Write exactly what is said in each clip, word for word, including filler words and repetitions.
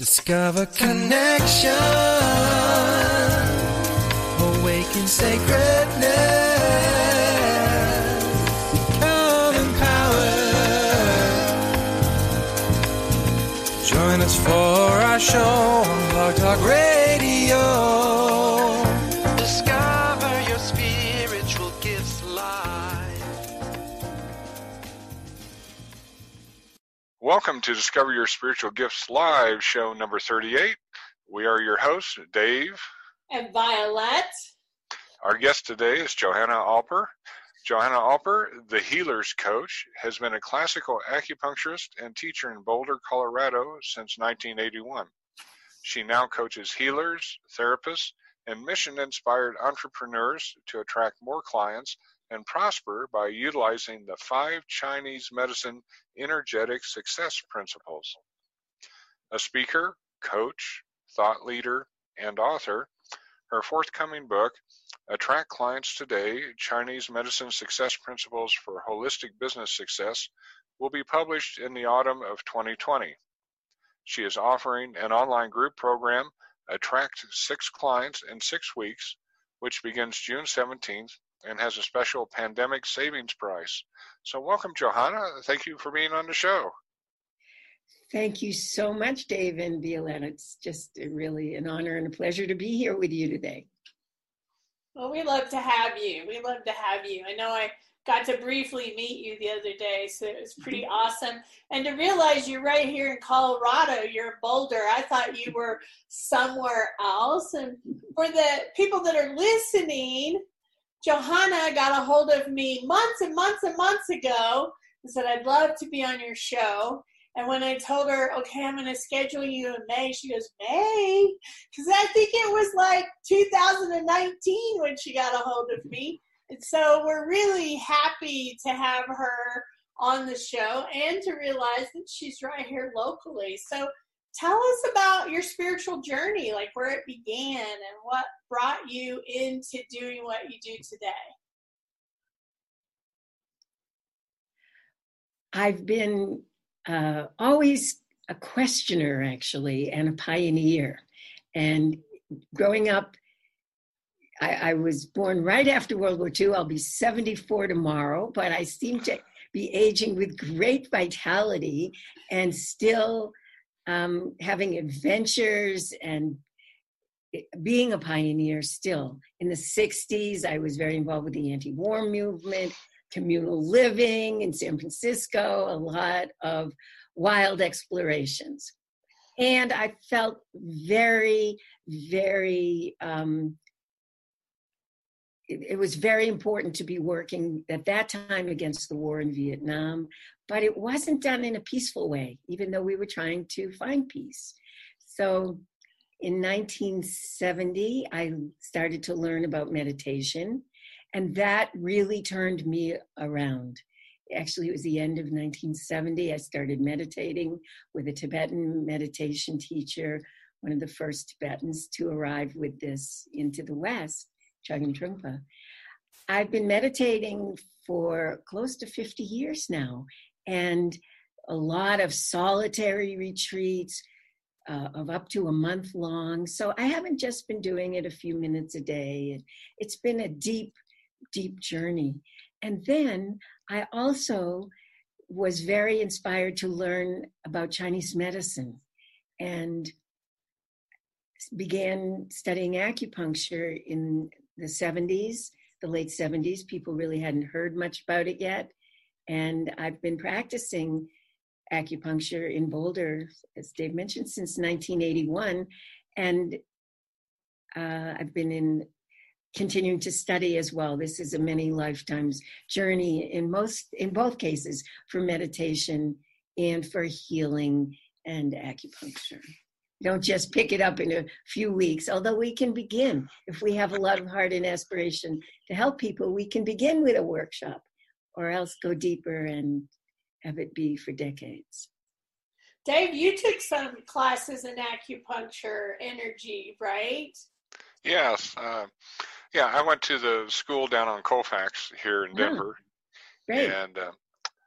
Discover connection, awaken sacredness, become empowered. Join us for our show on Blog Talk Radio. Discover your spiritual gifts live. Welcome to Discover Your Spiritual Gifts Live, show number thirty-eight. We are your hosts, Dave. And Violet. Our guest today is Johanna Alper. Johanna Alper, the Healer's Coach, has been a classical acupuncturist and teacher in Boulder, Colorado since nineteen eighty-one. She now coaches healers, therapists, and mission-inspired entrepreneurs to attract more clients and prosper by utilizing the five Chinese medicine energetic success principles. A speaker, coach, thought leader, and author, her forthcoming book, Attract Clients Today: Chinese Medicine Success Principles for Holistic Business Success, will be published in the autumn of twenty twenty. She is offering an online group program, Attract Six Clients in Six Weeks, which begins June seventeenth, and has a special pandemic savings price. So welcome, Johanna. Thank you for being on the show. Thank you so much, Dave and Violet. It's just really an honor and a pleasure to be here with you today. Well, we love to have you. We love to have you. I know I got to briefly meet you the other day, so it was pretty awesome. And to realize you're right here in Colorado, you're in Boulder. I thought you were somewhere else. And for the people that are listening, Johanna got a hold of me months and months and months ago and said, I'd love to be on your show. And when I told her, okay, I'm going to schedule you in May, she goes, May? Because I think it was like two thousand nineteen when she got a hold of me. And so we're really happy to have her on the show and to realize that she's right here locally. So tell us about your spiritual journey, like where it began and what brought you into doing what you do today. I've been uh, always a questioner, actually, and a pioneer. And growing up, I, I was born right after World War Two. I'll be seventy-four tomorrow, but I seem to be aging with great vitality and still Um, having adventures and being a pioneer still. In the sixties, I was very involved with the anti-war movement, communal living in San Francisco, a lot of wild explorations. And I felt very, very, um, it, it was very important to be working at that time against the war in Vietnam. But it wasn't done in a peaceful way, even though we were trying to find peace. So in nineteen seventy, I started to learn about meditation, and that really turned me around. Actually, it was the end of nineteen seventy. I started meditating with a Tibetan meditation teacher, one of the first Tibetans to arrive with this into the West, Chögyam Trungpa. I've been meditating for close to fifty years now, and a lot of solitary retreats uh, of up to a month long. So I haven't just been doing it a few minutes a day. It's been a deep, deep journey. And then I also was very inspired to learn about Chinese medicine and began studying acupuncture in the seventies, the late seventies. People really hadn't heard much about it yet. And I've been practicing acupuncture in Boulder, as Dave mentioned, since nineteen eighty-one. And uh, I've been in continuing to study as well. This is a many lifetimes journey in most in both cases, for meditation and for healing and acupuncture. Don't just pick it up in a few weeks, although we can begin. If we have a lot of heart and aspiration to help people, we can begin with a workshop, or else go deeper and have it be for decades. Dave, you took some classes in acupuncture energy, right? Yes. Uh, yeah, I went to the school down on Colfax here in Denver. Oh, great. And uh,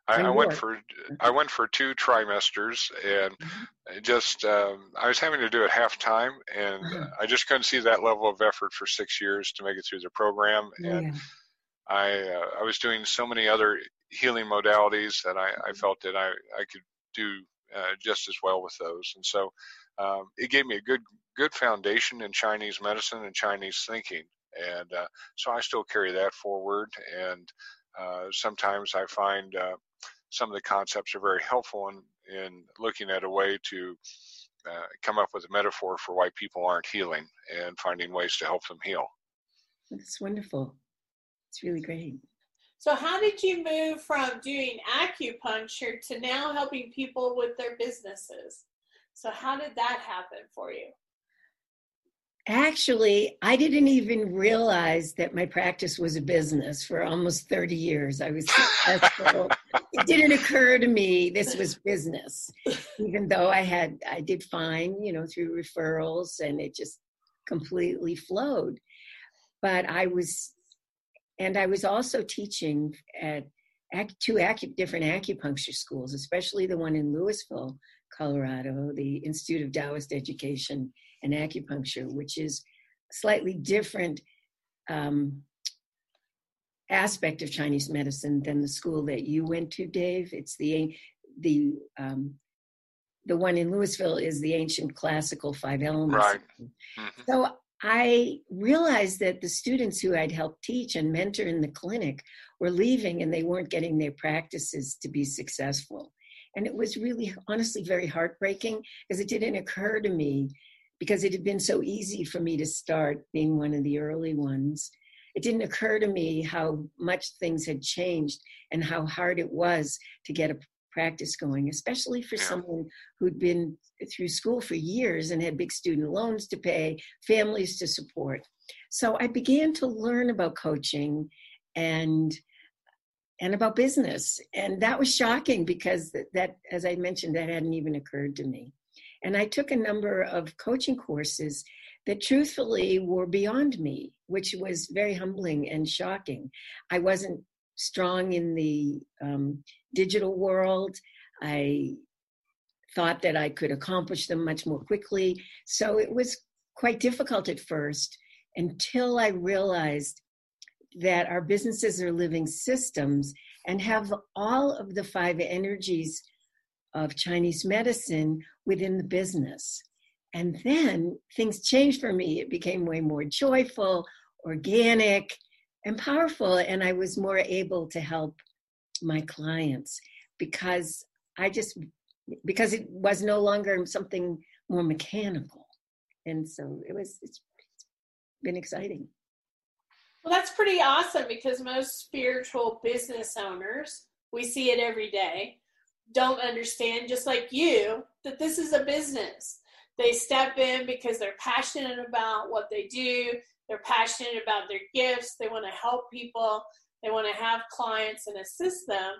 I, I went for I went for two trimesters, and mm-hmm. just um, I was having to do it half time, and mm-hmm. I just couldn't see that level of effort for six years to make it through the program. And yeah. I uh, I was doing so many other healing modalities that I, I felt that I I could do uh, just as well with those, and so um, it gave me a good good foundation in Chinese medicine and Chinese thinking, and uh, so I still carry that forward. And uh, sometimes I find uh, some of the concepts are very helpful in, in looking at a way to uh, come up with a metaphor for why people aren't healing and finding ways to help them heal. That's wonderful. It's really great. So how did you move from doing acupuncture to now helping people with their businesses? So how did that happen for you? Actually, I didn't even realize that my practice was a business for almost thirty years. I was successful. It didn't occur to me this was business, even though I had, I did fine, you know, through referrals, and it just completely flowed. But I was, and I was also teaching at two acu- different acupuncture schools, especially the one in Louisville, Colorado, the Institute of Taoist Education and Acupuncture, which is a slightly different um, aspect of Chinese medicine than the school that you went to, Dave. It's the the um, the one in Louisville is the ancient classical five elements. Right. Mm-hmm. So I realized that the students who I'd helped teach and mentor in the clinic were leaving, and they weren't getting their practices to be successful. And it was really, honestly, very heartbreaking, because it didn't occur to me, because it had been so easy for me to start being one of the early ones. It didn't occur to me how much things had changed and how hard it was to get a practice going, especially for someone who'd been through school for years and had big student loans to pay, families to support. So I began to learn about coaching and and about business. And that was shocking, because that, that as I mentioned, that hadn't even occurred to me. And I took a number of coaching courses that truthfully were beyond me, which was very humbling and shocking. I wasn't strong in the um, digital world. I thought that I could accomplish them much more quickly. So it was quite difficult at first, until I realized that our businesses are living systems and have all of the five energies of Chinese medicine within the business. And then things changed for me. It became way more joyful, organic, and powerful. And I was more able to help my clients, because I just, because it was no longer something more mechanical. And so it was, it's been exciting. Well, that's pretty awesome, because most spiritual business owners, we see it every day, don't understand, just like you, that this is a business. They step in because they're passionate about what they do. They're passionate about their gifts. They want to help people. They want to have clients and assist them.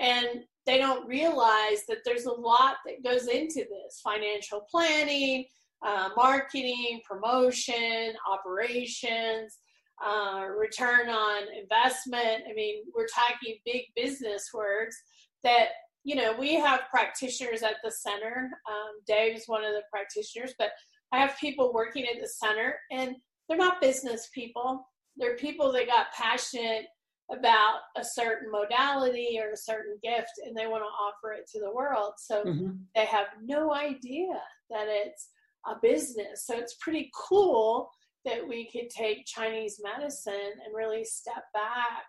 And they don't realize that there's a lot that goes into this: financial planning, uh, marketing, promotion, operations, uh, return on investment. I mean, we're talking big business words that, you know, we have practitioners at the center. Um, Dave's one of the practitioners, but I have people working at the center, and they're not business people. They're people that got passionate about a certain modality or a certain gift, and they want to offer it to the world. So mm-hmm. they have no idea that it's a business. So it's pretty cool that we could take Chinese medicine and really step back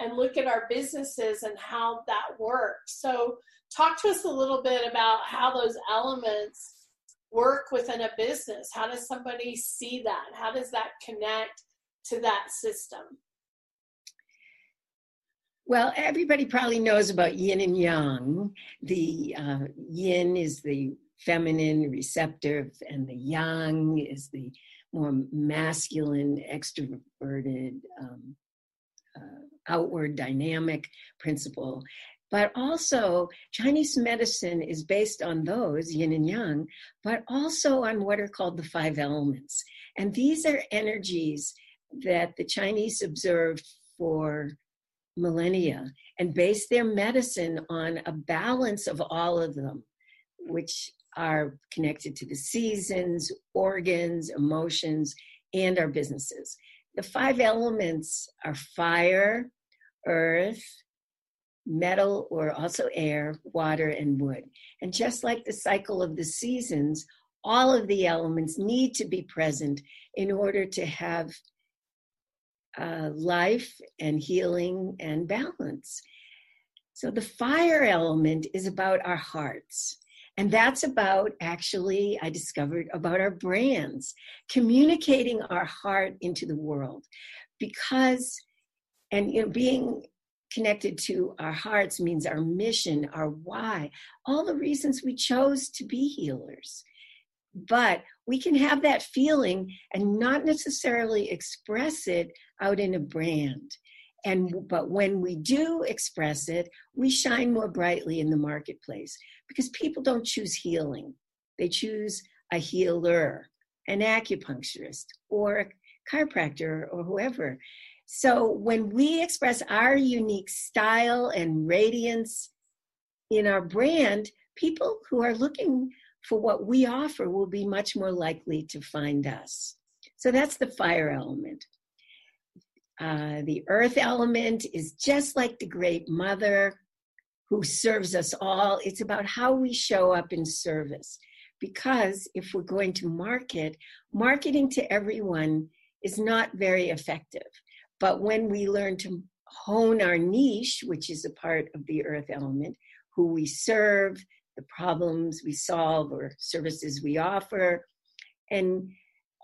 and look at our businesses and how that works. So talk to us a little bit about how those elements work within a business. How does somebody see that? How does that connect to that system? Well, everybody probably knows about yin and yang. The uh, yin is the feminine, receptive, and the yang is the more masculine, extroverted, um, uh, outward dynamic principle. But also, Chinese medicine is based on those, yin and yang, but also on what are called the five elements. And these are energies that the Chinese observed for millennia and base their medicine on a balance of all of them, which are connected to the seasons, organs, emotions, and our businesses. The five elements are fire, earth, metal, or also air, water, and wood. And just like the cycle of the seasons, all of the elements need to be present in order to have uh, life and healing and balance. So the fire element is about our hearts. And that's about, actually, I discovered about our brands, communicating our heart into the world. Because, and you know, being connected to our hearts means our mission, our why, all the reasons we chose to be healers. But we can have that feeling and not necessarily express it out in a brand. And but when we do express it, we shine more brightly in the marketplace, because people don't choose healing. They choose a healer, an acupuncturist, or a chiropractor, or whoever. So when we express our unique style and radiance in our brand, people who are looking for what we offer will be much more likely to find us. So that's the fire element. Uh, the earth element is just like the Great Mother who serves us all. It's about how we show up in service. Because if we're going to market, marketing to everyone is not very effective. But when we learn to hone our niche, which is a part of the earth element, who we serve, the problems we solve or services we offer, and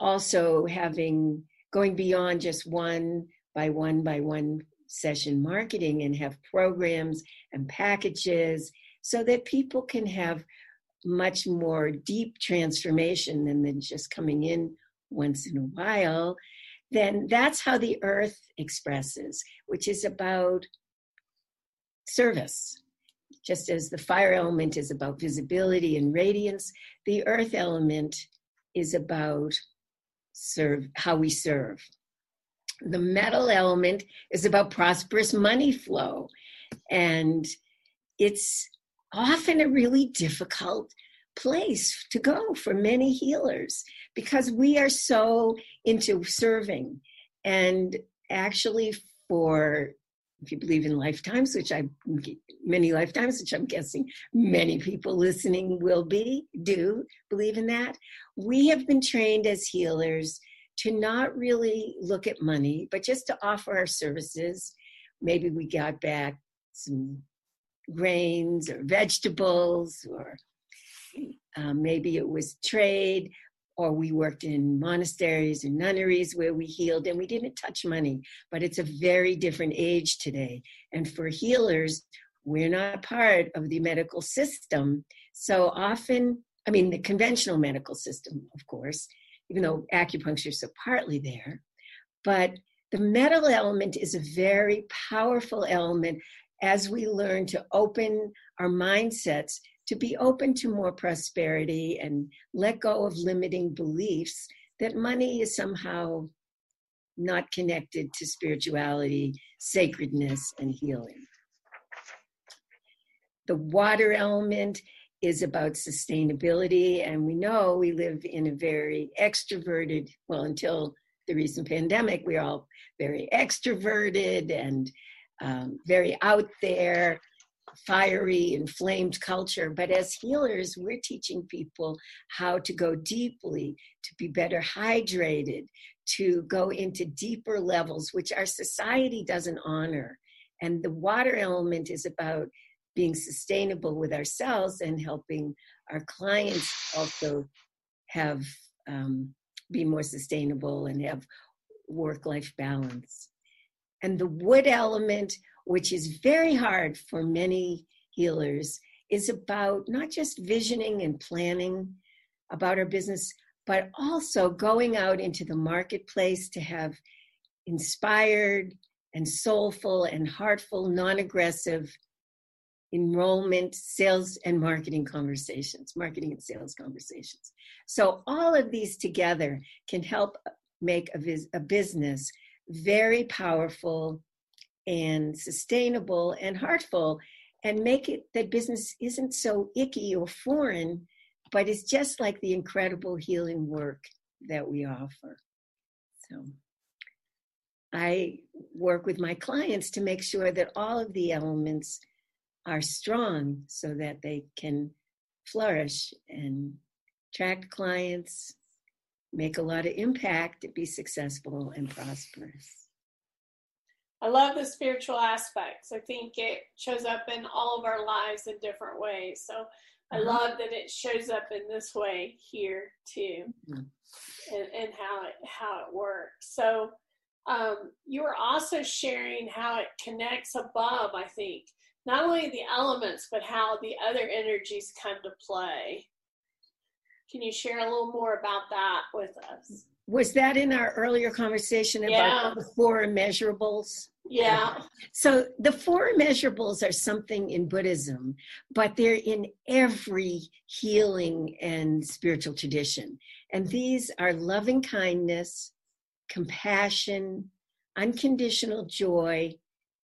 also having going beyond just one by one by one session marketing and have programs and packages so that people can have much more deep transformation than, than just coming in once in a while, then that's how the earth expresses, which is about service. Just as the fire element is about visibility and radiance, the earth element is about serve, how we serve. The metal element is about prosperous money flow. And it's often a really difficult place to go for many healers, because we are so into serving. And actually, for if you believe in lifetimes, which I many lifetimes, which I'm guessing many people listening will be, do believe in that. We have been trained as healers to not really look at money, but just to offer our services. Maybe we got back some grains or vegetables, or uh, maybe it was trade, or we worked in monasteries and nunneries where we healed and we didn't touch money. But it's a very different age today. And for healers, we're not part of the medical system. So often, I mean, the conventional medical system, of course, even though acupuncture is partly there. But the metal element is a very powerful element as we learn to open our mindsets to be open to more prosperity and let go of limiting beliefs that money is somehow not connected to spirituality, sacredness, and healing. The water element is about sustainability, and we know we live in a very extroverted, well, until the recent pandemic, we're all very extroverted and um, very out there, fiery, inflamed culture. But as healers, we're teaching people how to go deeply, to be better hydrated, to go into deeper levels, which our society doesn't honor. And the water element is about being sustainable with ourselves and helping our clients also have um, be more sustainable and have work-life balance. And the wood element, which is very hard for many healers, is about not just visioning and planning about our business, but also going out into the marketplace to have inspired and soulful and heartful, non-aggressive enrollment, sales, and marketing conversations, marketing and sales conversations. So all of these together can help make a, vis- a business very powerful and sustainable and heartful, and make it that business isn't so icky or foreign, but it's just like the incredible healing work that we offer. So I work with my clients to make sure that all of the elements are strong so that they can flourish and attract clients, make a lot of impact, be successful and prosperous. I love the spiritual aspects. I think it shows up in all of our lives in different ways. So I uh-huh. love that it shows up in this way here too, mm-hmm. and, and how it how it works. So um, you were also sharing how it connects above, I think, not only the elements, but how the other energies come to play. Can you share a little more about that with us? Was that in our earlier conversation about yeah. the four immeasurables? Yeah. So the four immeasurables are something in Buddhism, but they're in every healing and spiritual tradition. And these are loving kindness, compassion, unconditional joy,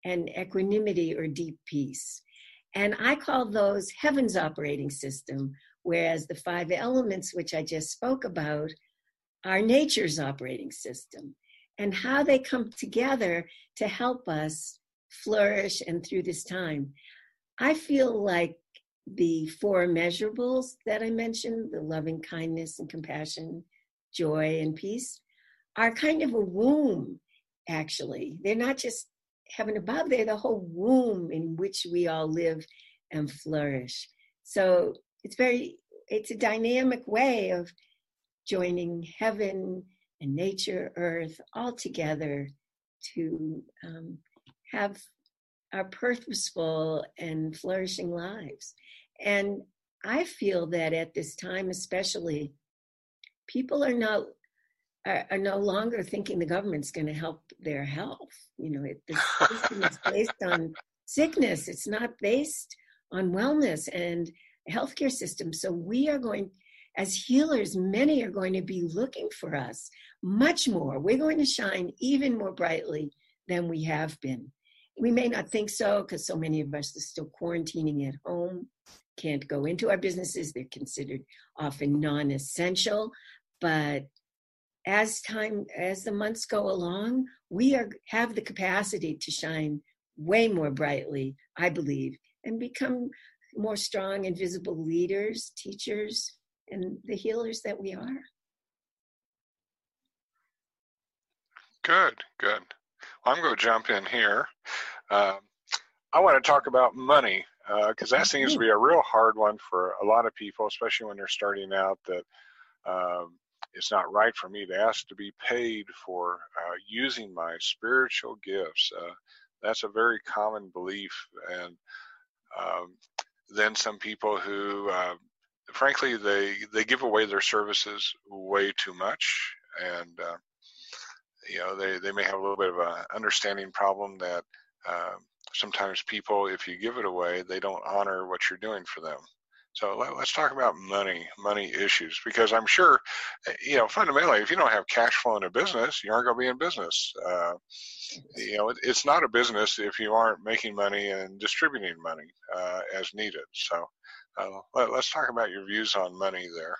and equanimity or deep peace. And I call those heaven's operating system, whereas the five elements, which I just spoke about, are nature's operating system, and how they come together to help us flourish and through this time. I feel like the four immeasurables that I mentioned, the loving kindness and compassion, joy and peace, are kind of a womb, actually. They're not just heaven above, they're the whole womb in which we all live and flourish. So it's very, it's a dynamic way of joining heaven and nature, earth, all together to um, have our purposeful and flourishing lives. And I feel that at this time, especially, people are not are, are no longer thinking the government's going to help their health. You know, it, the system is based on sickness. It's not based on wellness and healthcare system. So we are going. As healers, many are going to be looking for us much more. We're going to shine even more brightly than we have been. We may not think so because so many of us are still quarantining at home, can't go into our businesses. They're considered often non-essential. But as time, as the months go along, we are have the capacity to shine way more brightly, I believe, and become more strong and visible leaders, teachers, and the healers that we are. Good, good. Well, I'm going to jump in here. Um, I want to talk about money because uh, that seems to be a real hard one for a lot of people, especially when they're starting out, that um, it's not right for me to ask to be paid for uh, using my spiritual gifts. Uh, that's a very common belief. And um, then some people who... Uh, Frankly, they, they give away their services way too much, and uh, you know they, they may have a little bit of an understanding problem that uh, sometimes people, if you give it away, they don't honor what you're doing for them. So let, let's talk about money, money issues, because I'm sure, you know, fundamentally, if you don't have cash flow in a business, you aren't going to be in business. Uh, you know, it, it's not a business if you aren't making money and distributing money uh, as needed. So. Uh, let, let's talk about your views on money there.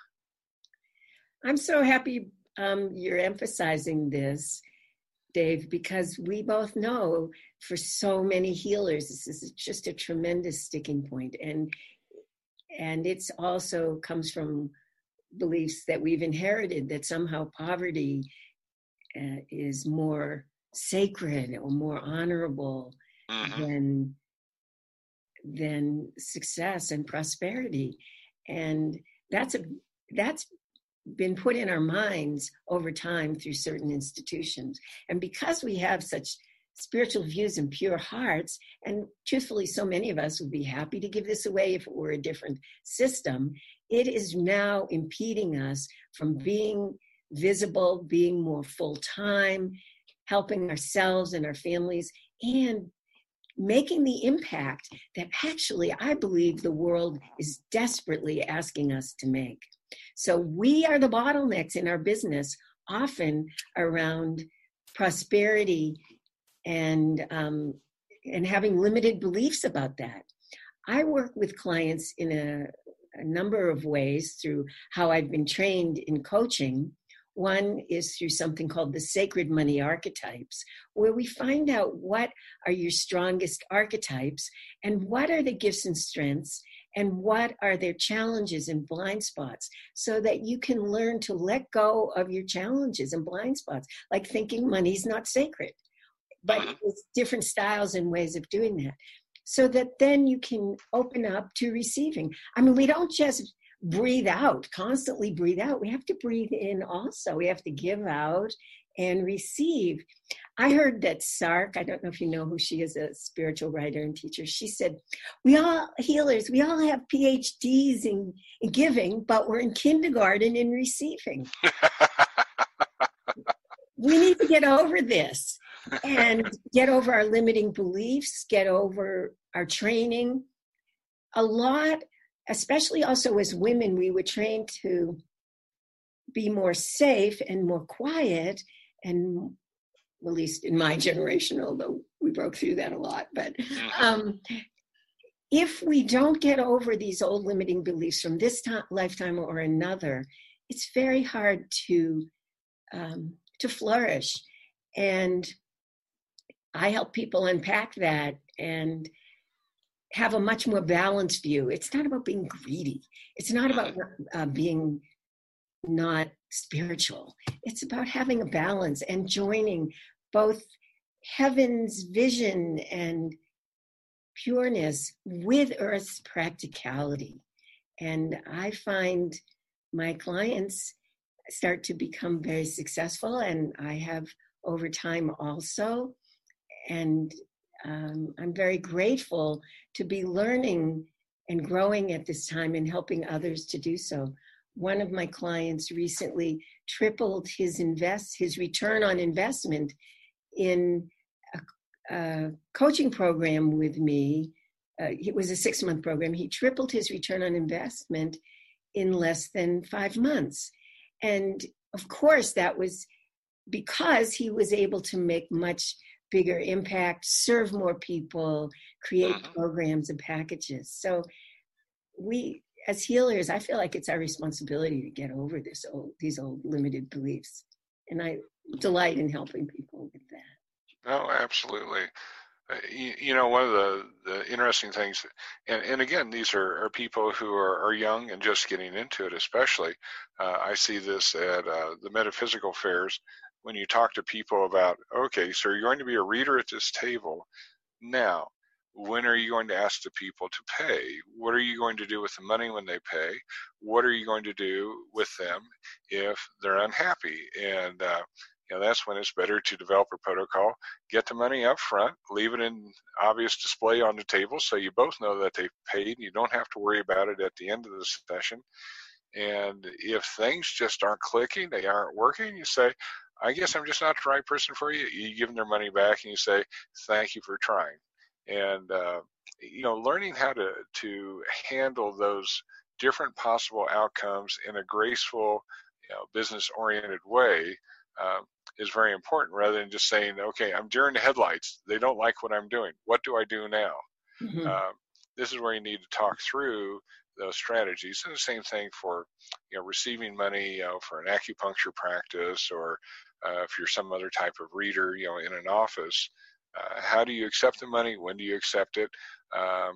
I'm so happy um, you're emphasizing this, Dave, because we both know for so many healers, this is just a tremendous sticking point. And, and it's also comes from beliefs that we've inherited that somehow poverty uh, is more sacred or more honorable mm-hmm. than than success and prosperity. And that's a that's been put in our minds over time through certain institutions. And because we have such spiritual views and pure hearts, and truthfully, so many of us would be happy to give this away if it were a different system, it is now impeding us from being visible, being more full-time, helping ourselves and our families, and making the impact that actually I believe the world is desperately asking us to make. So we are the bottlenecks in our business, often around prosperity and um, and having limited beliefs about that. I work with clients in a, a number of ways through how I've been trained in coaching. One is through something called the sacred money archetypes, where we find out what are your strongest archetypes and what are the gifts and strengths and what are their challenges and blind spots, so that you can learn to let go of your challenges and blind spots, like thinking money's not sacred, but with different styles and ways of doing that, so that then you can open up to receiving. I mean, we don't just breathe out, constantly breathe out. We have to breathe in also. We have to give out and receive. I heard that Sark, I don't know if you know who she is, a spiritual writer and teacher. She said, we all healers, we all have P H Ds in, in giving, but we're in kindergarten in receiving. We need to get over this and get over our limiting beliefs, get over our training. A lot, especially also as women, we were trained to be more safe and more quiet, and at least in my generation, although we broke through that a lot. But um, if we don't get over these old limiting beliefs from this time, lifetime or another, it's very hard to um, to flourish. And I help people unpack that and have a much more balanced view. It's not about being greedy. It's not about uh, being not spiritual. It's about having a balance and joining both heaven's vision and pureness with earth's practicality. And I find my clients start to become very successful, and I have over time also. And Um, I'm very grateful to be learning and growing at this time and helping others to do so. One of my clients recently tripled his invest, his return on investment in a, a coaching program with me. Uh, it was a six-month program. He tripled his return on investment in less than five months. And of course, that was because he was able to make much bigger impact, serve more people, create programs and packages. So we, as healers, I feel like it's our responsibility to get over this old, these old limited beliefs. And I delight in helping people with that. Oh, absolutely. Uh, you, you know, one of the, the interesting things, and, and again, these are, are people who are, are young and just getting into it, especially. Uh, I see this at uh, the metaphysical fairs. When you talk to people about, okay, so you're going to be a reader at this table. Now, when are you going to ask the people to pay? What are you going to do with the money when they pay? What are you going to do with them if they're unhappy? And uh, you know, that's when it's better to develop a protocol. Get the money up front, leave it in obvious display on the table so you both know that they've paid. You don't have to worry about it at the end of the session. And if things just aren't clicking, they aren't working, you say, I guess I'm just not the right person for you. You give them their money back and you say, thank you for trying. And, uh, you know, learning how to, to handle those different possible outcomes in a graceful, you know, business-oriented way uh, is very important, rather than just saying, okay, I'm deer in the headlights. They don't like what I'm doing. What do I do now? Mm-hmm. Uh, this is where you need to talk through those strategies. And the same thing for, you know, receiving money, you know, for an acupuncture practice, or uh, if you're some other type of reader, you know, in an office, uh, how do you accept the money? When do you accept it? Um,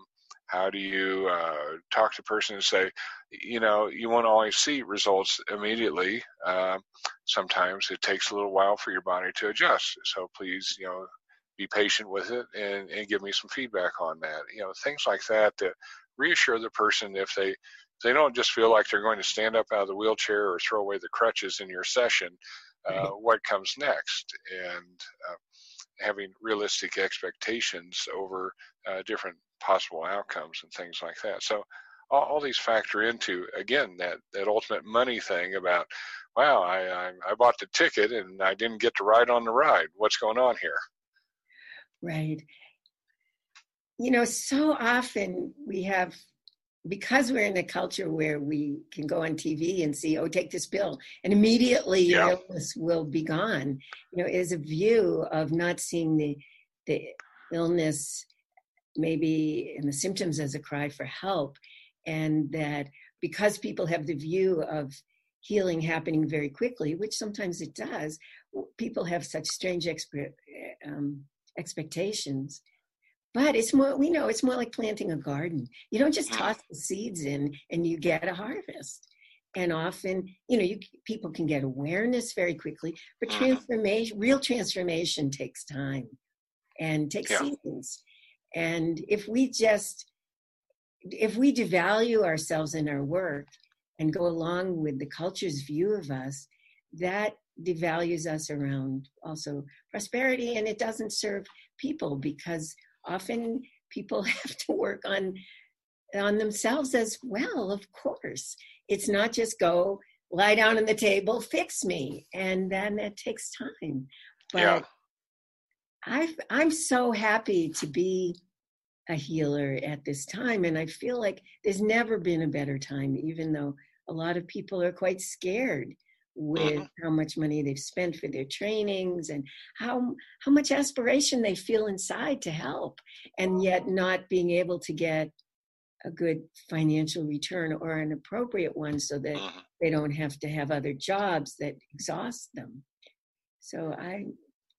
how do you uh, talk to the person and say, you know, you won't always see results immediately. Uh, sometimes it takes a little while for your body to adjust. So please, you know, be patient with it and, and give me some feedback on that. You know, things like that that reassure the person if they if they don't just feel like they're going to stand up out of the wheelchair or throw away the crutches in your session, uh, mm-hmm. what comes next, and uh, having realistic expectations over uh, different possible outcomes and things like that. So all, all these factor into, again, that, that ultimate money thing about, wow, I, I, I bought the ticket and I didn't get to ride on the ride. What's going on here? Right. You know, so often we have, because we're in a culture where we can go on T V and see, oh, take this pill, and immediately yeah. your illness will be gone. You know, is a view of not seeing the the illness, maybe, and the symptoms as a cry for help. And that because people have the view of healing happening very quickly, which sometimes it does, people have such strange exp- um, expectations. But it's more, we know it's more like planting a garden. You don't just toss the seeds in and you get a harvest. And often, you know, you people can get awareness very quickly, but transformation, real transformation takes time and takes yeah. seasons. And if we just, if we devalue ourselves in our work and go along with the culture's view of us, that devalues us around also prosperity, and it doesn't serve people, because often people have to work on on themselves as well, of course. It's not just go lie down on the table, fix me, and then that takes time. But yeah. I've, I'm so happy to be a healer at this time, and I feel like there's never been a better time, even though a lot of people are quite scared with how much money they've spent for their trainings and how how much aspiration they feel inside to help, and yet not being able to get a good financial return or an appropriate one so that they don't have to have other jobs that exhaust them. So I,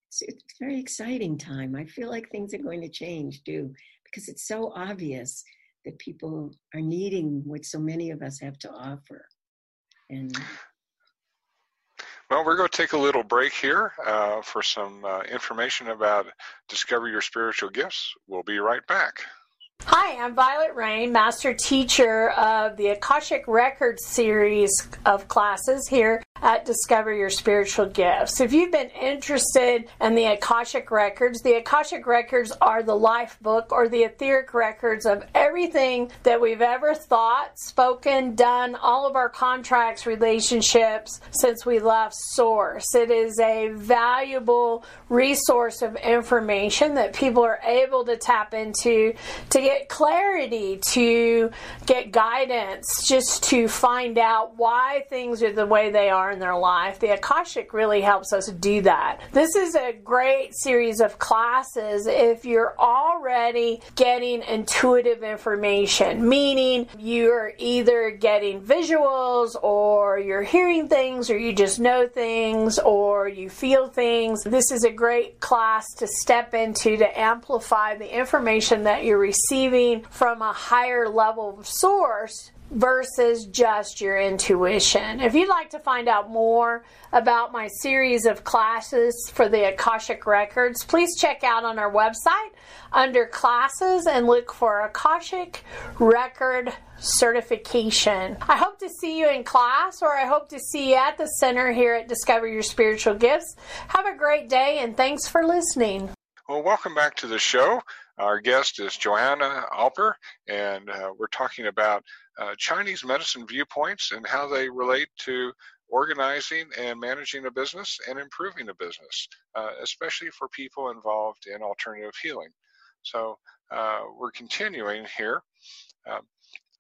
it's a very exciting time. I feel like things are going to change too, because it's so obvious that people are needing what so many of us have to offer. And well, we're going to take a little break here uh, for some uh, information about Discover Your Spiritual Gifts. We'll be right back. Hi, I'm Violet Rain, Master Teacher of the Akashic Records series of classes here at Discover Your Spiritual Gifts. If you've been interested in the Akashic Records, the Akashic Records are the life book or the etheric records of everything that we've ever thought, spoken, done, all of our contracts, relationships since we left Source. It is a valuable resource of information that people are able to tap into to get clarity, to get guidance, just to find out why things are the way they are in their life. The Akashic really helps us do that. This is a great series of classes if you're already getting intuitive information, meaning you're either getting visuals or you're hearing things or you just know things or you feel things. This is a great class to step into to amplify the information that you're receiving from a higher level source versus just your intuition. If you'd like to find out more about my series of classes for the Akashic Records, please check out on our website under classes and look for Akashic Record Certification. I hope to see you in class, or I hope to see you at the center here at Discover Your Spiritual Gifts. Have a great day, and thanks for listening. Well, welcome back to the show. Our guest is Johanna Alper, and uh, we're talking about uh, Chinese medicine viewpoints and how they relate to organizing and managing a business and improving a business, uh, especially for people involved in alternative healing. So uh, we're continuing here. Um,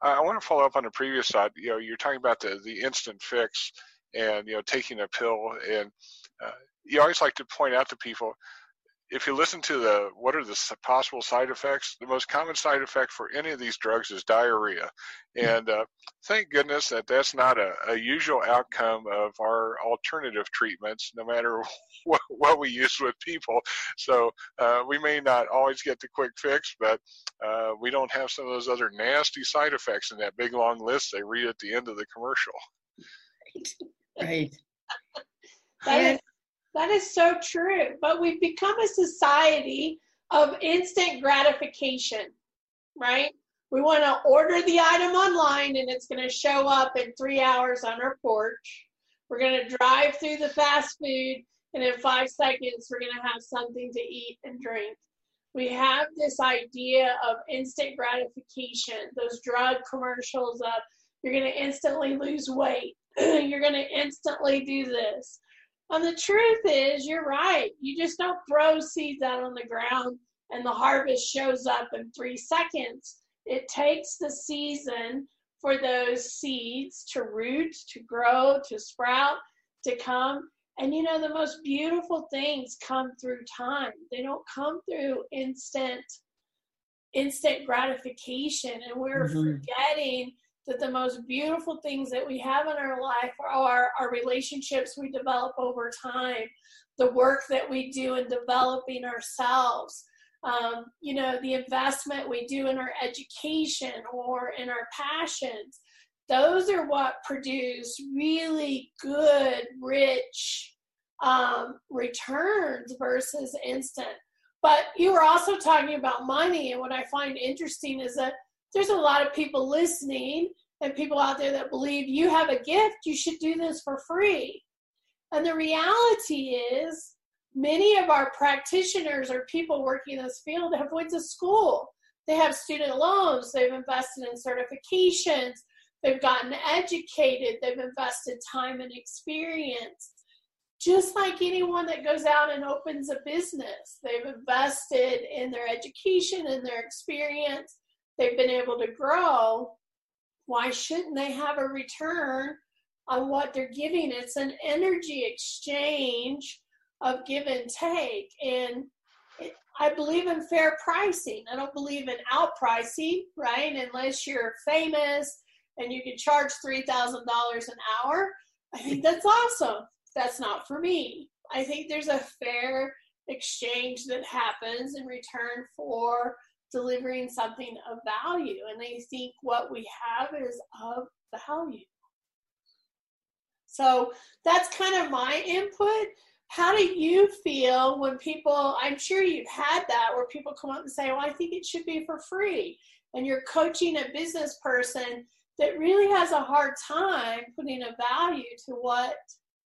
I want to follow up on the previous side. You know, you're talking about the, the instant fix and, you know, taking a pill. And uh, you always like to point out to people, if you listen to the, what are the possible side effects? The most common side effect for any of these drugs is diarrhea. And uh, thank goodness that that's not a, a usual outcome of our alternative treatments, no matter what, what we use with people. So uh, we may not always get the quick fix, but uh, we don't have some of those other nasty side effects in that big long list they read at the end of the commercial. Right. Right. That is- That is so true. But we've become a society of instant gratification, right? We want to order the item online and it's going to show up in three hours on our porch. We're going to drive through the fast food, and in five seconds, we're going to have something to eat and drink. We have this idea of instant gratification, those drug commercials of you're going to instantly lose weight. You're going to instantly do this. And the truth is, you're right. You just don't throw seeds out on the ground and the harvest shows up in three seconds. It takes the season for those seeds to root, to grow, to sprout, to come. And you know, the most beautiful things come through time. They don't come through instant instant gratification. And we're mm-hmm. forgetting that the most beautiful things that we have in our life are our relationships we develop over time, the work that we do in developing ourselves, um, you know, the investment we do in our education or in our passions. Those are what produce really good, rich um, returns versus instant. But you were also talking about money. And what I find interesting is that there's a lot of people listening and people out there that believe you have a gift, you should do this for free. And the reality is many of our practitioners or people working in this field have went to school. They have student loans. They've invested in certifications. They've gotten educated. They've invested time and experience. Just like anyone that goes out and opens a business, they've invested in their education and their experience. They've been able to grow. Why shouldn't they have a return on what they're giving? It's an energy exchange of give and take. And I believe in fair pricing. I don't believe in outpricing, right? Unless you're famous and you can charge three thousand dollars an hour. I think that's awesome. That's not for me. I think there's a fair exchange that happens in return for delivering something of value. And I think what we have is of value. So that's kind of my input. How do you feel when people, I'm sure you've had that, where people come up and say, well, I think it should be for free. And you're coaching a business person that really has a hard time putting a value to what,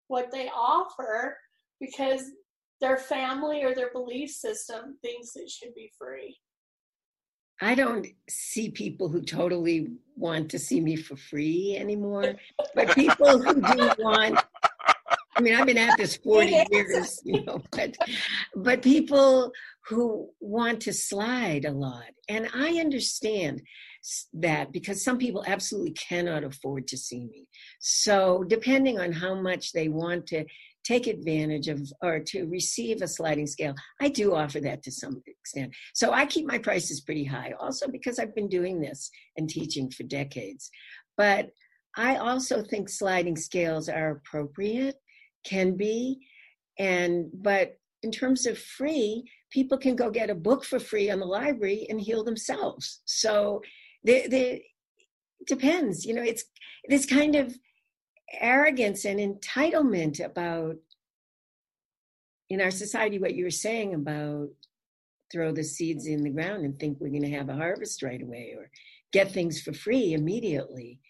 what they offer because their family or their belief system thinks it should be free. I don't see people who totally want to see me for free anymore, but people who do want, I mean, I've been at this forty years, you know, but, but people who want to slide a lot. And I understand that because some people absolutely cannot afford to see me. So depending on how much they want to take advantage of or to receive a sliding scale, I do offer that to some extent. So I keep my prices pretty high also because I've been doing this and teaching for decades. But I also think sliding scales are appropriate, can be, and but in terms of free, people can go get a book for free on the library and heal themselves. So they, they, it depends, you know, it's this kind of arrogance and entitlement about, in our society, what you were saying about throw the seeds in the ground and think we're going to have a harvest right away or get things for free immediately.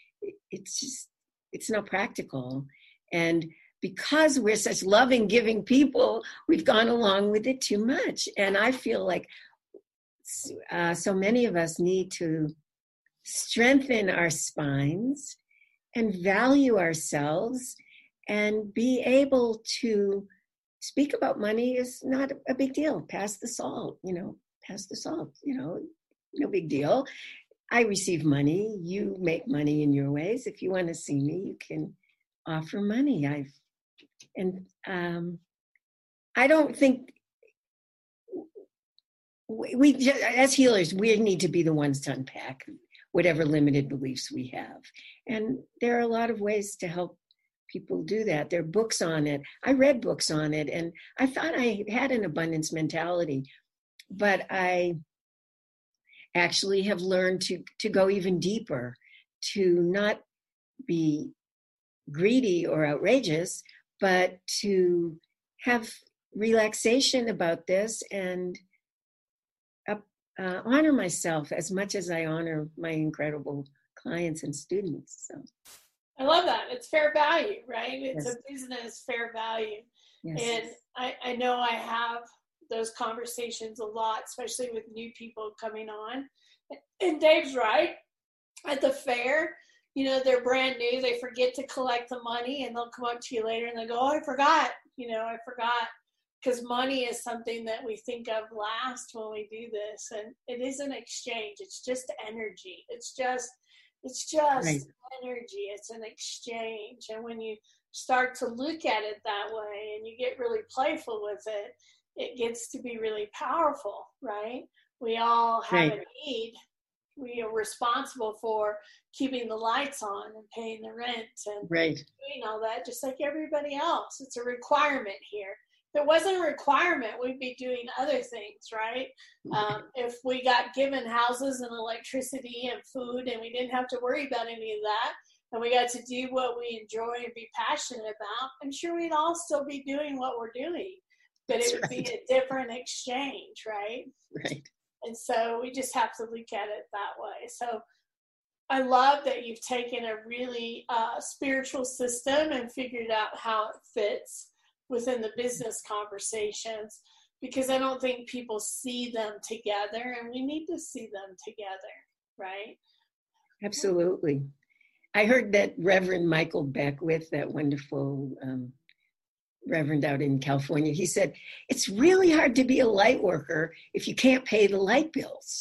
It's just, it's not practical. And because we're such loving, giving people, we've gone along with it too much. And I feel like uh, so many of us need to strengthen our spines and value ourselves and be able to speak about money is not a big deal. Pass the salt, you know, pass the salt, you know, no big deal. I receive money. You make money in your ways. If you want to see me, you can offer money. I've, and um, I don't think we, we just, as healers, we need to be the ones to unpack whatever limited beliefs we have. And there are a lot of ways to help people do that. There are books on it. I read books on it, and I thought I had an abundance mentality, but I actually have learned to, to go even deeper, to not be greedy or outrageous, but to have relaxation about this and Uh, honor myself as much as I honor my incredible clients and students. So I love that. It's fair value, right? It's yes. a business fair value. Yes. And I, I know I have those conversations a lot, especially with new people coming on. And Dave's right. At the fair, you know, they're brand new. They forget to collect the money and they'll come up to you later and they go, oh, I forgot. You know, I forgot. Because money is something that we think of last when we do this. And it is an exchange. It's just energy. It's just It's just right. energy. It's an exchange. And when you start to look at it that way and you get really playful with it, it gets to be really powerful, right? We all have right. a need. We are responsible for keeping the lights on and paying the rent and right. doing all that, just like everybody else. It's a requirement here. If it wasn't a requirement, we'd be doing other things, right? Um, if we got given houses and electricity and food and we didn't have to worry about any of that, and we got to do what we enjoy and be passionate about, I'm sure we'd all still be doing what we're doing. But That's it would right. be a different exchange, right? Right. And so we just have to look at it that way. So I love that you've taken a really uh, spiritual system and figured out how it fits within the business conversations, because I don't think people see them together, and we need to see them together, right? Absolutely. I heard that Reverend Michael Beckwith, that wonderful um, Reverend out in California, he said, it's really hard to be a light worker if you can't pay the light bills.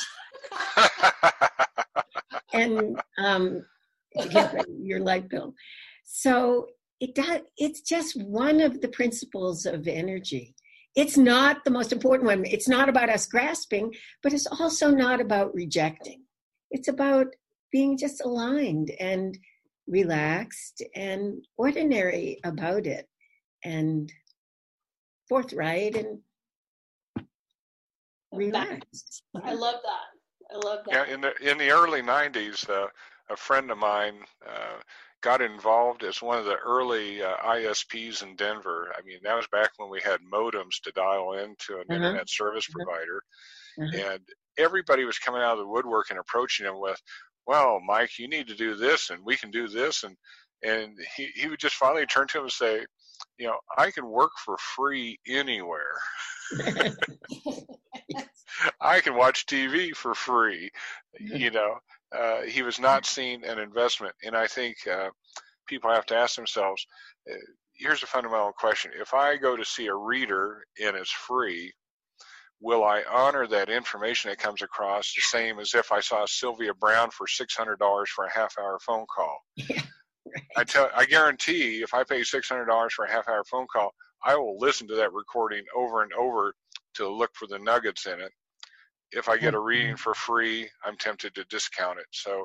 and um, if you can't pay your light bill. So it does, it's just one of the principles of energy. It's not the most important one. It's not about us grasping, but it's also not about rejecting. It's about being just aligned and relaxed and ordinary about it, and forthright and relaxed. I love that. I love that. Yeah, in the in the early nineties, uh, a friend of mine uh, got involved as one of the early uh, I S Ps in Denver. I mean, that was back when we had modems to dial into an uh-huh. internet service provider, uh-huh. and everybody was coming out of the woodwork and approaching him with, "Well, Mike, you need to do this, and we can do this," and and he he would just finally turn to him and say, you know, I can work for free anywhere. I can watch T V for free. You know, uh, he was not seeing an investment. And I think uh, people have to ask themselves, uh, here's a fundamental question. If I go to see a reader and it's free, will I honor that information that comes across the same as if I saw Sylvia Brown for six hundred dollars for a half hour phone call? Yeah. Right. I tell, I guarantee if I pay six hundred dollars for a half hour phone call, I will listen to that recording over and over to look for the nuggets in it. If I get a reading for free, I'm tempted to discount it. So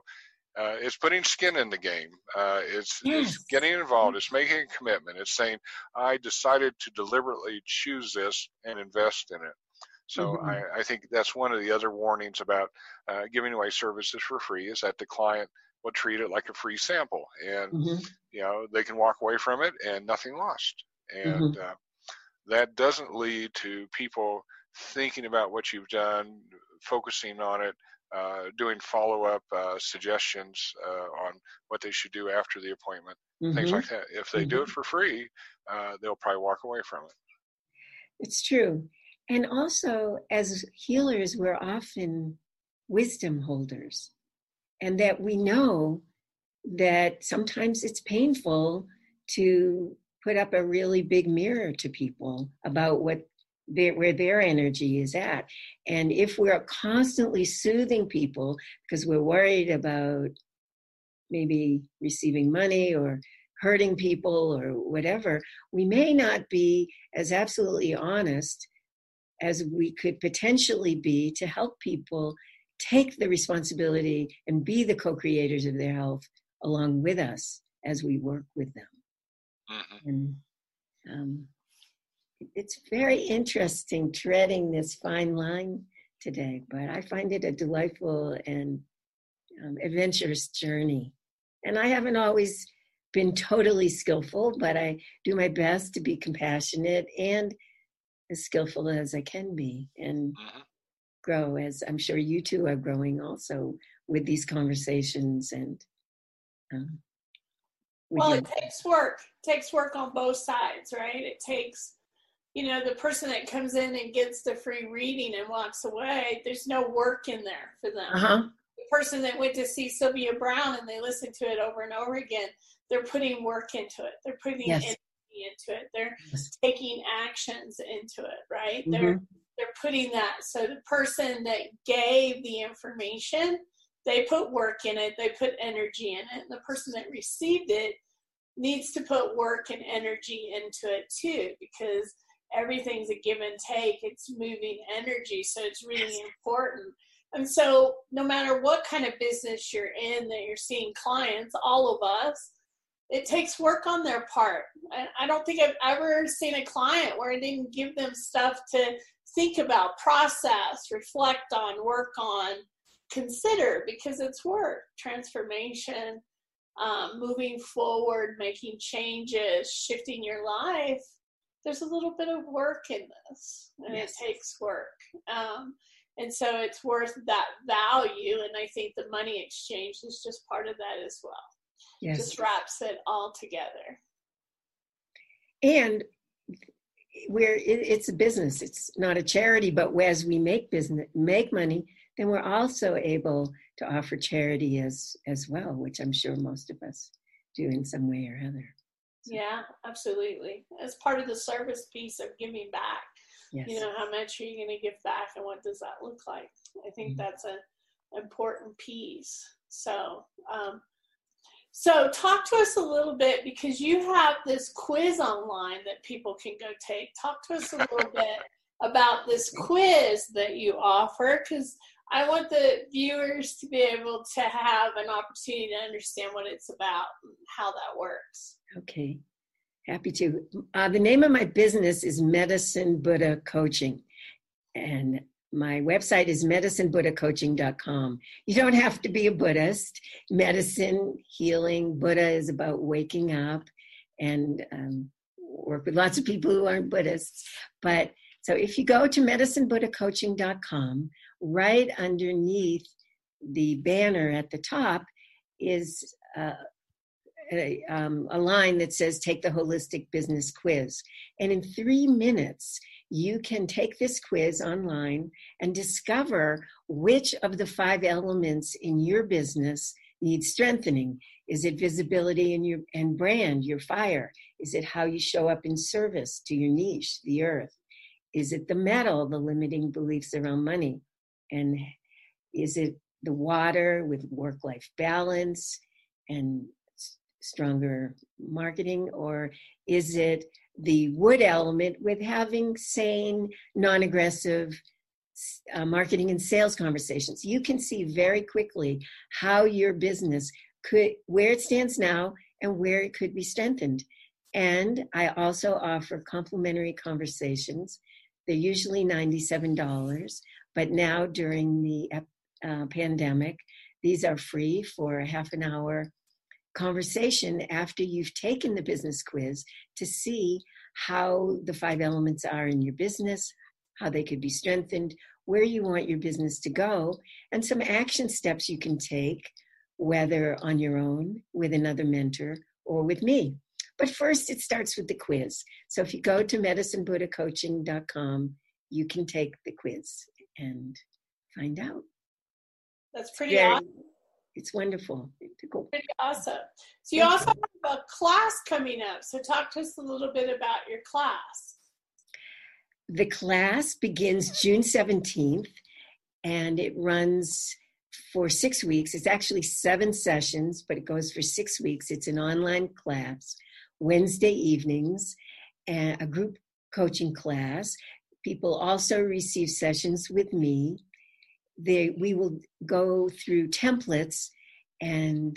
uh, it's putting skin in the game. Uh, it's, yes. it's getting involved. It's making a commitment. It's saying, I decided to deliberately choose this and invest in it. So mm-hmm. I, I think that's one of the other warnings about uh, giving away services for free, is that the client will treat it like a free sample, and mm-hmm. you know, they can walk away from it and nothing lost. And mm-hmm. uh, that doesn't lead to people thinking about what you've done, focusing on it, uh, doing follow-up uh, suggestions uh, on what they should do after the appointment, mm-hmm. things like that. If they mm-hmm. do it for free, uh, they'll probably walk away from it. It's true. And also, as healers, we're often wisdom holders. And that we know that sometimes it's painful to put up a really big mirror to people about what their, where their energy is at. And if we're constantly soothing people because we're worried about maybe receiving money or hurting people or whatever, we may not be as absolutely honest as we could potentially be to help people take the responsibility and be the co-creators of their health along with us as we work with them. Mm-hmm. And um, it's very interesting treading this fine line today, but I find it a delightful and um, adventurous journey. And I haven't always been totally skillful, but I do my best to be compassionate and as skillful as I can be. And mm-hmm. grow, as I'm sure you two are growing also with these conversations. And um, well, it takes work. It takes work on both sides, right? It takes, you know, the person that comes in and gets the free reading and walks away, there's no work in there for them. Uh-huh. The person that went to see Sylvia Brown and they listened to it over and over again, they're putting work into it. They're putting yes. energy into it. They're yes. taking actions into it, right? Mm-hmm. They're They're putting that, so the person that gave the information They put work in it. They put energy in it. And the person that received it needs to put work and energy into it too, because everything's a give and take. It's moving energy. So it's really important. And so no matter what kind of business you're in that you're seeing clients, all of us, it takes work on their part. And I don't think I've ever seen a client where I didn't give them stuff to think about, process, reflect on, work on, consider, because it's work, transformation, um, moving forward, making changes, shifting your life. There's a little bit of work in this, and yes. It takes work. Um, and so it's worth that value. And I think the money exchange is just part of that as well. Yes. Just wraps it all together. And we're it, it's a business. It's not a charity, but as we make business, make money, then we're also able to offer charity as as well, which I'm sure most of us do in some way or other. So. Yeah, absolutely. As part of the service piece of giving back, yes. You know, how much are you going to give back, and what does that look like? I think mm-hmm. that's an important piece. So. Um, So talk to us a little bit, because you have this quiz online that people can go take. Talk to us a little bit about this quiz that you offer, because I want the viewers to be able to have an opportunity to understand what it's about and how that works. Okay, happy to. Uh, the name of my business is Medicine Buddha Coaching, and my website is medicine buddha coaching dot com. You don't have to be a Buddhist. Medicine, healing, Buddha is about waking up, and um, work with lots of people who aren't Buddhists. But so if you go to medicine buddha coaching dot com, right underneath the banner at the top is uh, a, um, a line that says, take the holistic business quiz. And in three minutes, you can take this quiz online and discover which of the five elements in your business needs strengthening. Is it visibility in your and brand, your fire? Is it how you show up in service to your niche, the earth? Is it the metal, the limiting beliefs around money? And is it the water with work-life balance and stronger marketing? Or is it the wood element with having sane, non-aggressive uh, marketing and sales conversations? You can see very quickly how your business could, where it stands now and where it could be strengthened. And I also offer complimentary conversations. They're usually ninety-seven dollars, but now during the uh, pandemic, these are free for half an hour conversation after you've taken the business quiz to see how the five elements are in your business, how they could be strengthened, where you want your business to go, and some action steps you can take, whether on your own, with another mentor, or with me. But first, it starts with the quiz. So if you go to medicine buddha coaching dot com, you can take the quiz and find out. That's pretty Very- awesome. It's wonderful. Cool. Pretty awesome. So you also have a class coming up. So talk to us a little bit about your class. The class begins June seventeenth, and it runs for six weeks. It's actually seven sessions, but it goes for six weeks. It's an online class, Wednesday evenings, and a group coaching class. People also receive sessions with me. They, we will go through templates and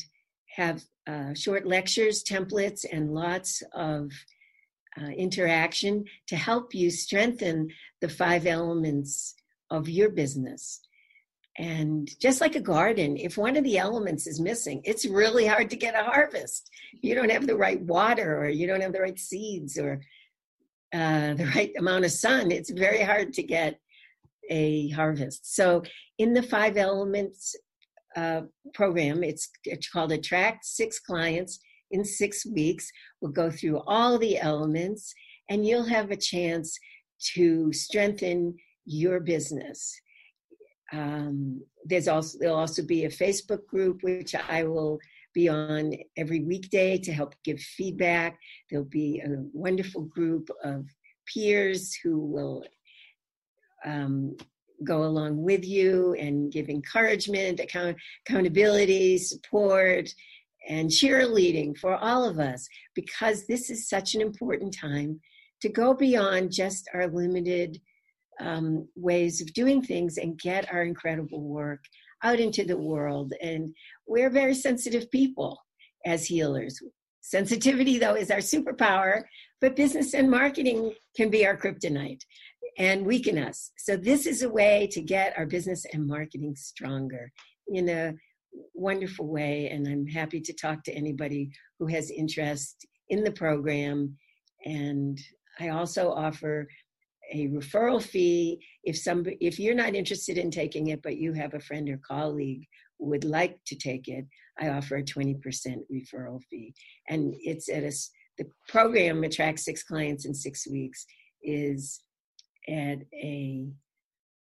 have uh, short lectures, templates, and lots of uh, interaction to help you strengthen the five elements of your business. And just like a garden, if one of the elements is missing, it's really hard to get a harvest. You don't have the right water, or you don't have the right seeds, or uh, the right amount of sun. It's very hard to get a harvest. So in the five elements uh, program, it's, it's called Attract Six Clients in Six Weeks. We'll go through all the elements, and you'll have a chance to strengthen your business. Um, there's also there'll also be a Facebook group, which I will be on every weekday to help give feedback. There'll be a wonderful group of peers who will Um, go along with you and give encouragement, account- accountability, support, and cheerleading for all of us, because this is such an important time to go beyond just our limited um, ways of doing things and get our incredible work out into the world. And we're very sensitive people as healers. Sensitivity, though, is our superpower, but business and marketing can be our kryptonite and weaken us. So this is a way to get our business and marketing stronger in a wonderful way. And I'm happy to talk to anybody who has interest in the program. And I also offer a referral fee. If somebody, if you're not interested in taking it, but you have a friend or colleague who would like to take it, I offer a twenty percent referral fee. And it's at a, the program Attract Six Clients in Six Weeks is at a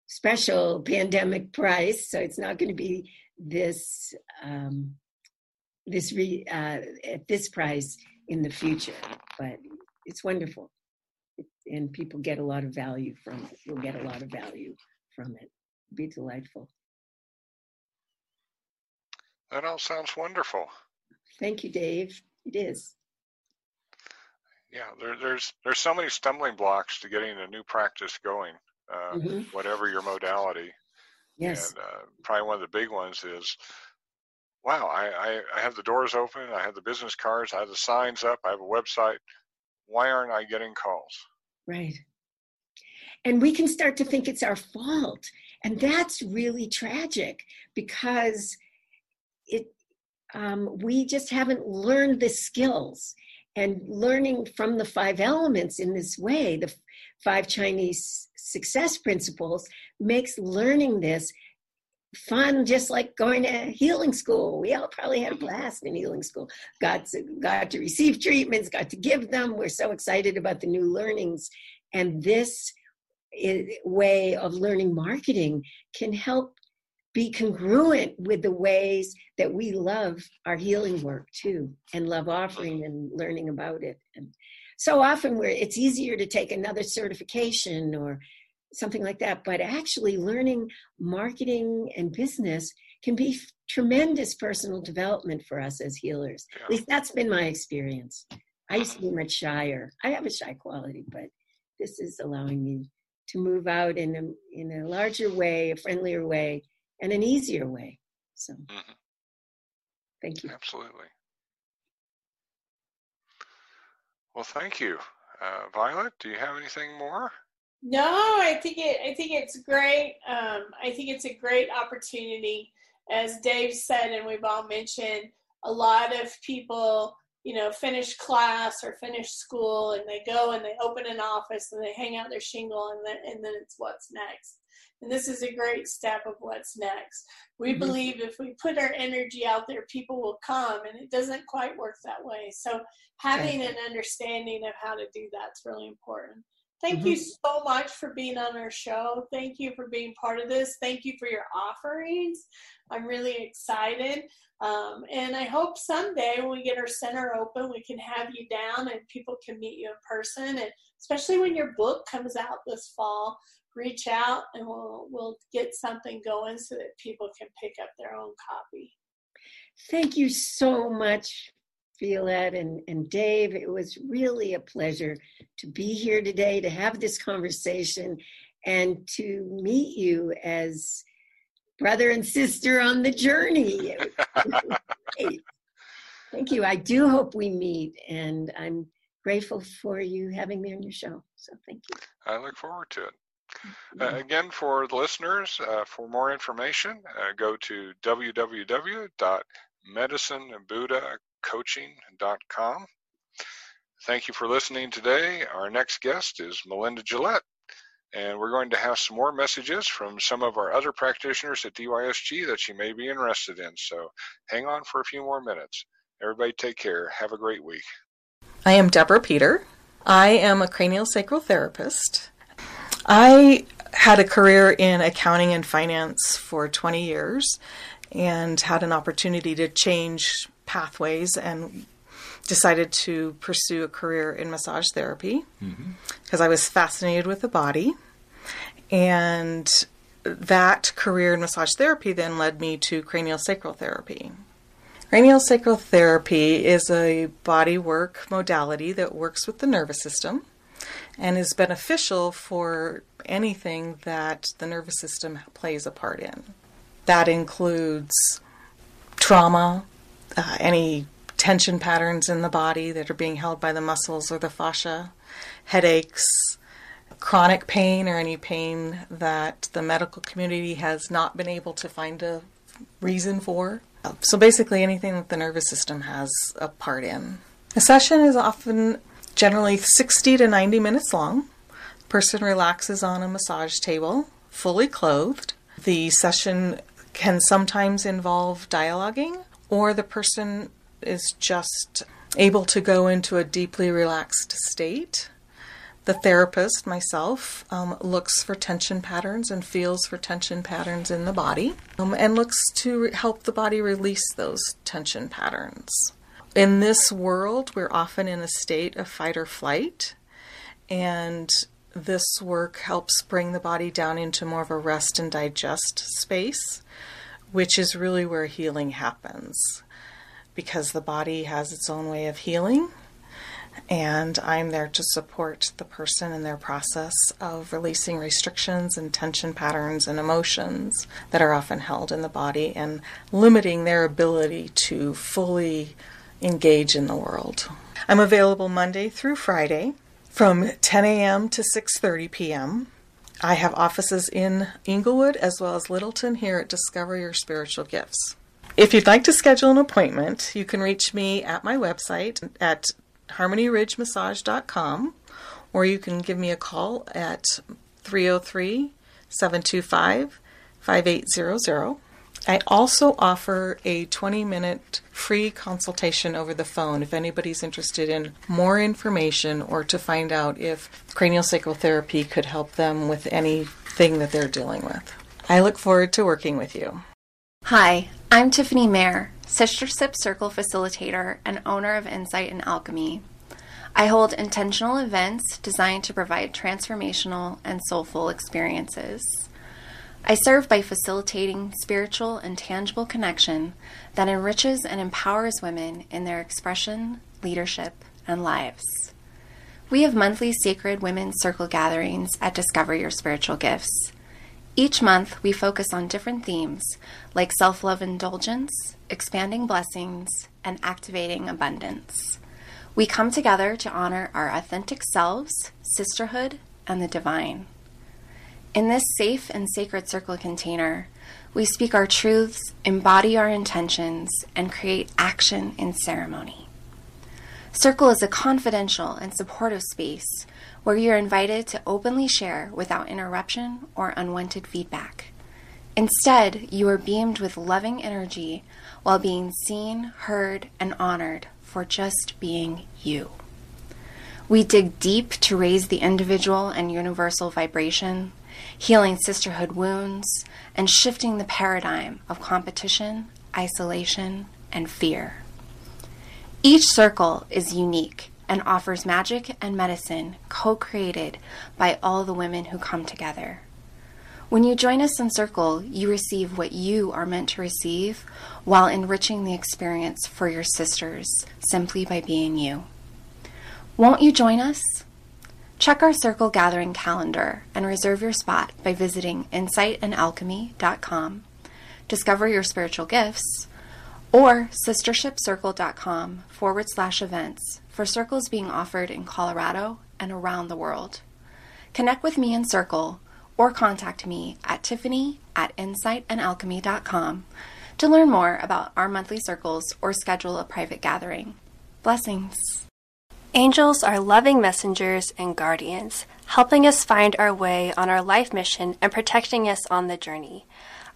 special pandemic price. So it's not going to be this, um, this re, uh, at this price in the future, but it's wonderful. And people get a lot of value from it. You'll get a lot of value from it. It'll be delightful. That all sounds wonderful. Thank you, Dave. It is. Yeah, there, there's there's so many stumbling blocks to getting a new practice going, uh, mm-hmm. whatever your modality. Yes. And uh, probably one of the big ones is, wow, I, I, I have the doors open, I have the business cards, I have the signs up, I have a website. Why aren't I getting calls? Right. And we can start to think it's our fault. And that's really tragic, because it um, we just haven't learned the skills. And learning from the five elements in this way, the five Chinese success principles, makes learning this fun, just like going to healing school. We all probably had a blast in healing school. Got to, got to receive treatments, got to give them. We're so excited about the new learnings. And this way of learning marketing can help be congruent with the ways that we love our healing work too, and love offering and learning about it. And so often we're, it's easier to take another certification or something like that, but actually learning marketing and business can be f- tremendous personal development for us as healers. Yeah. At least that's been my experience. I used to be much shyer. I have a shy quality, but this is allowing me to move out in a, in a larger way, a friendlier way, and an easier way. So mm-hmm. Thank you. Absolutely. Well, thank you. Uh, Violet, do you have anything more? No, I think it, I think it's great. Um, I think it's a great opportunity. As Dave said, and we've all mentioned, a lot of people, you know, finish class or finish school and they go and they open an office and they hang out their shingle, and then, and then it's what's next. And this is a great step of what's next. We mm-hmm. believe if we put our energy out there, people will come, and it doesn't quite work that way. So having an understanding of how to do that's really important. Thank mm-hmm. you so much for being on our show. Thank you for being part of this. Thank you for your offerings. I'm really excited. Um, and I hope someday when we get our center open, we can have you down and people can meet you in person. And especially when your book comes out this fall, reach out and we'll, we'll get something going so that people can pick up their own copy. Thank you so much, Violet and, and Dave. It was really a pleasure to be here today, to have this conversation, and to meet you as brother and sister on the journey. Thank you. I do hope we meet, and I'm grateful for you having me on your show. So thank you. I look forward to it. Uh, again, for the listeners, uh, for more information, uh, go to w w w dot medicine buddha coaching dot com. Thank you for listening today. Our next guest is Melinda Gillette, and we're going to have some more messages from some of our other practitioners at D Y S G that you may be interested in. So hang on for a few more minutes. Everybody take care. Have a great week. I am Debra Peter. I am a cranial sacral therapist. I had a career in accounting and finance for twenty years and had an opportunity to change pathways and decided to pursue a career in massage therapy because mm-hmm. I was fascinated with the body and that career in massage therapy then led me to craniosacral therapy. Craniosacral therapy is a body work modality that works with the nervous system and is beneficial for anything that the nervous system plays a part in. That includes trauma, uh, any tension patterns in the body that are being held by the muscles or the fascia, headaches, chronic pain or any pain that the medical community has not been able to find a reason for. So basically anything that the nervous system has a part in. A session is often generally sixty to ninety minutes long. The person relaxes on a massage table, fully clothed. The session can sometimes involve dialoguing, or the person is just able to go into a deeply relaxed state. The therapist, myself, um, looks for tension patterns and feels for tension patterns in the body um, and looks to re- help the body release those tension patterns. In this world, we're often in a state of fight or flight, and this work helps bring the body down into more of a rest and digest space, which is really where healing happens, because the body has its own way of healing. And I'm there to support the person in their process of releasing restrictions and tension patterns and emotions that are often held in the body and limiting their ability to fully engage in the world. I'm available Monday through Friday from ten a.m. to six thirty p.m. I have offices in Inglewood as well as Littleton here at Discover Your Spiritual Gifts. If you'd like to schedule an appointment, you can reach me at my website at Harmony Ridge Massage dot com, or you can give me a call at three oh three, seven two five, five eight zero zero. I also offer a twenty-minute free consultation over the phone if anybody's interested in more information or to find out if craniosacral therapy could help them with anything that they're dealing with. I look forward to working with you. Hi, I'm Tiffany Mayer, Sister Sip Circle facilitator and owner of Insight and Alchemy. I hold intentional events designed to provide transformational and soulful experiences. I serve by facilitating spiritual and tangible connection that enriches and empowers women in their expression, leadership, and lives. We have monthly sacred women's circle gatherings at Discover Your Spiritual Gifts. Each month, we focus on different themes like self-love indulgence, expanding blessings, and activating abundance. We come together to honor our authentic selves, sisterhood, and the divine. In this safe and sacred circle container, we speak our truths, embody our intentions, and create action in ceremony. Circle is a confidential and supportive space where you're invited to openly share without interruption or unwanted feedback. Instead, you are beamed with loving energy while being seen, heard, and honored for just being you. We dig deep to raise the individual and universal vibration, healing sisterhood wounds, and shifting the paradigm of competition, isolation, and fear. Each circle is unique and offers magic and medicine co-created by all the women who come together. When you join us in Circle, you receive what you are meant to receive while enriching the experience for your sisters simply by being you. Won't you join us? Check our Circle Gathering calendar and reserve your spot by visiting insight and alchemy dot com, Discover Your Spiritual Gifts, or sistershipcircle.com forward slash events for circles being offered in Colorado and around the world. Connect with me in Circle or contact me at tiffany at insight and alchemy dot com to learn more about our monthly circles or schedule a private gathering. Blessings. Angels are loving messengers and guardians, helping us find our way on our life mission and protecting us on the journey.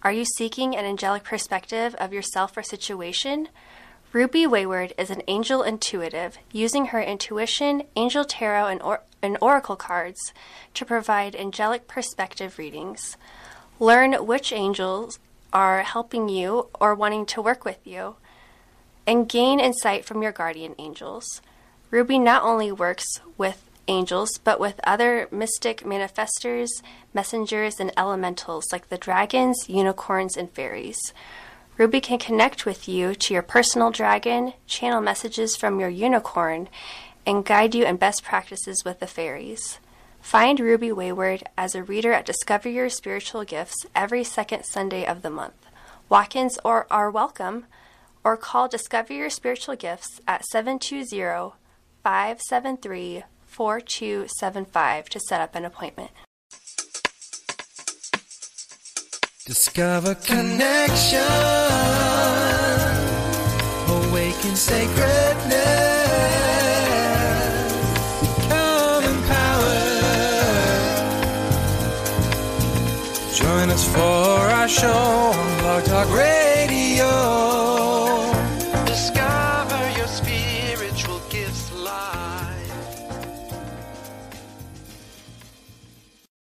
Are you seeking an angelic perspective of yourself or situation? Ruby Wayward is an angel intuitive, using her intuition, angel tarot, and, or- and oracle cards to provide angelic perspective readings. Learn which angels are helping you or wanting to work with you, and gain insight from your guardian angels. Ruby not only works with angels, but with other mystic manifestors, messengers, and elementals like the dragons, unicorns, and fairies. Ruby can connect with you to your personal dragon, channel messages from your unicorn, and guide you in best practices with the fairies. Find Ruby Wayward as a reader at Discover Your Spiritual Gifts every second Sunday of the month. Walk-ins are, are welcome, or call Discover Your Spiritual Gifts at seven two zero, five seven three, four two seven five to set up an appointment. Discover connection, awaken sacredness. Join us for our show on Blog Talk Radio.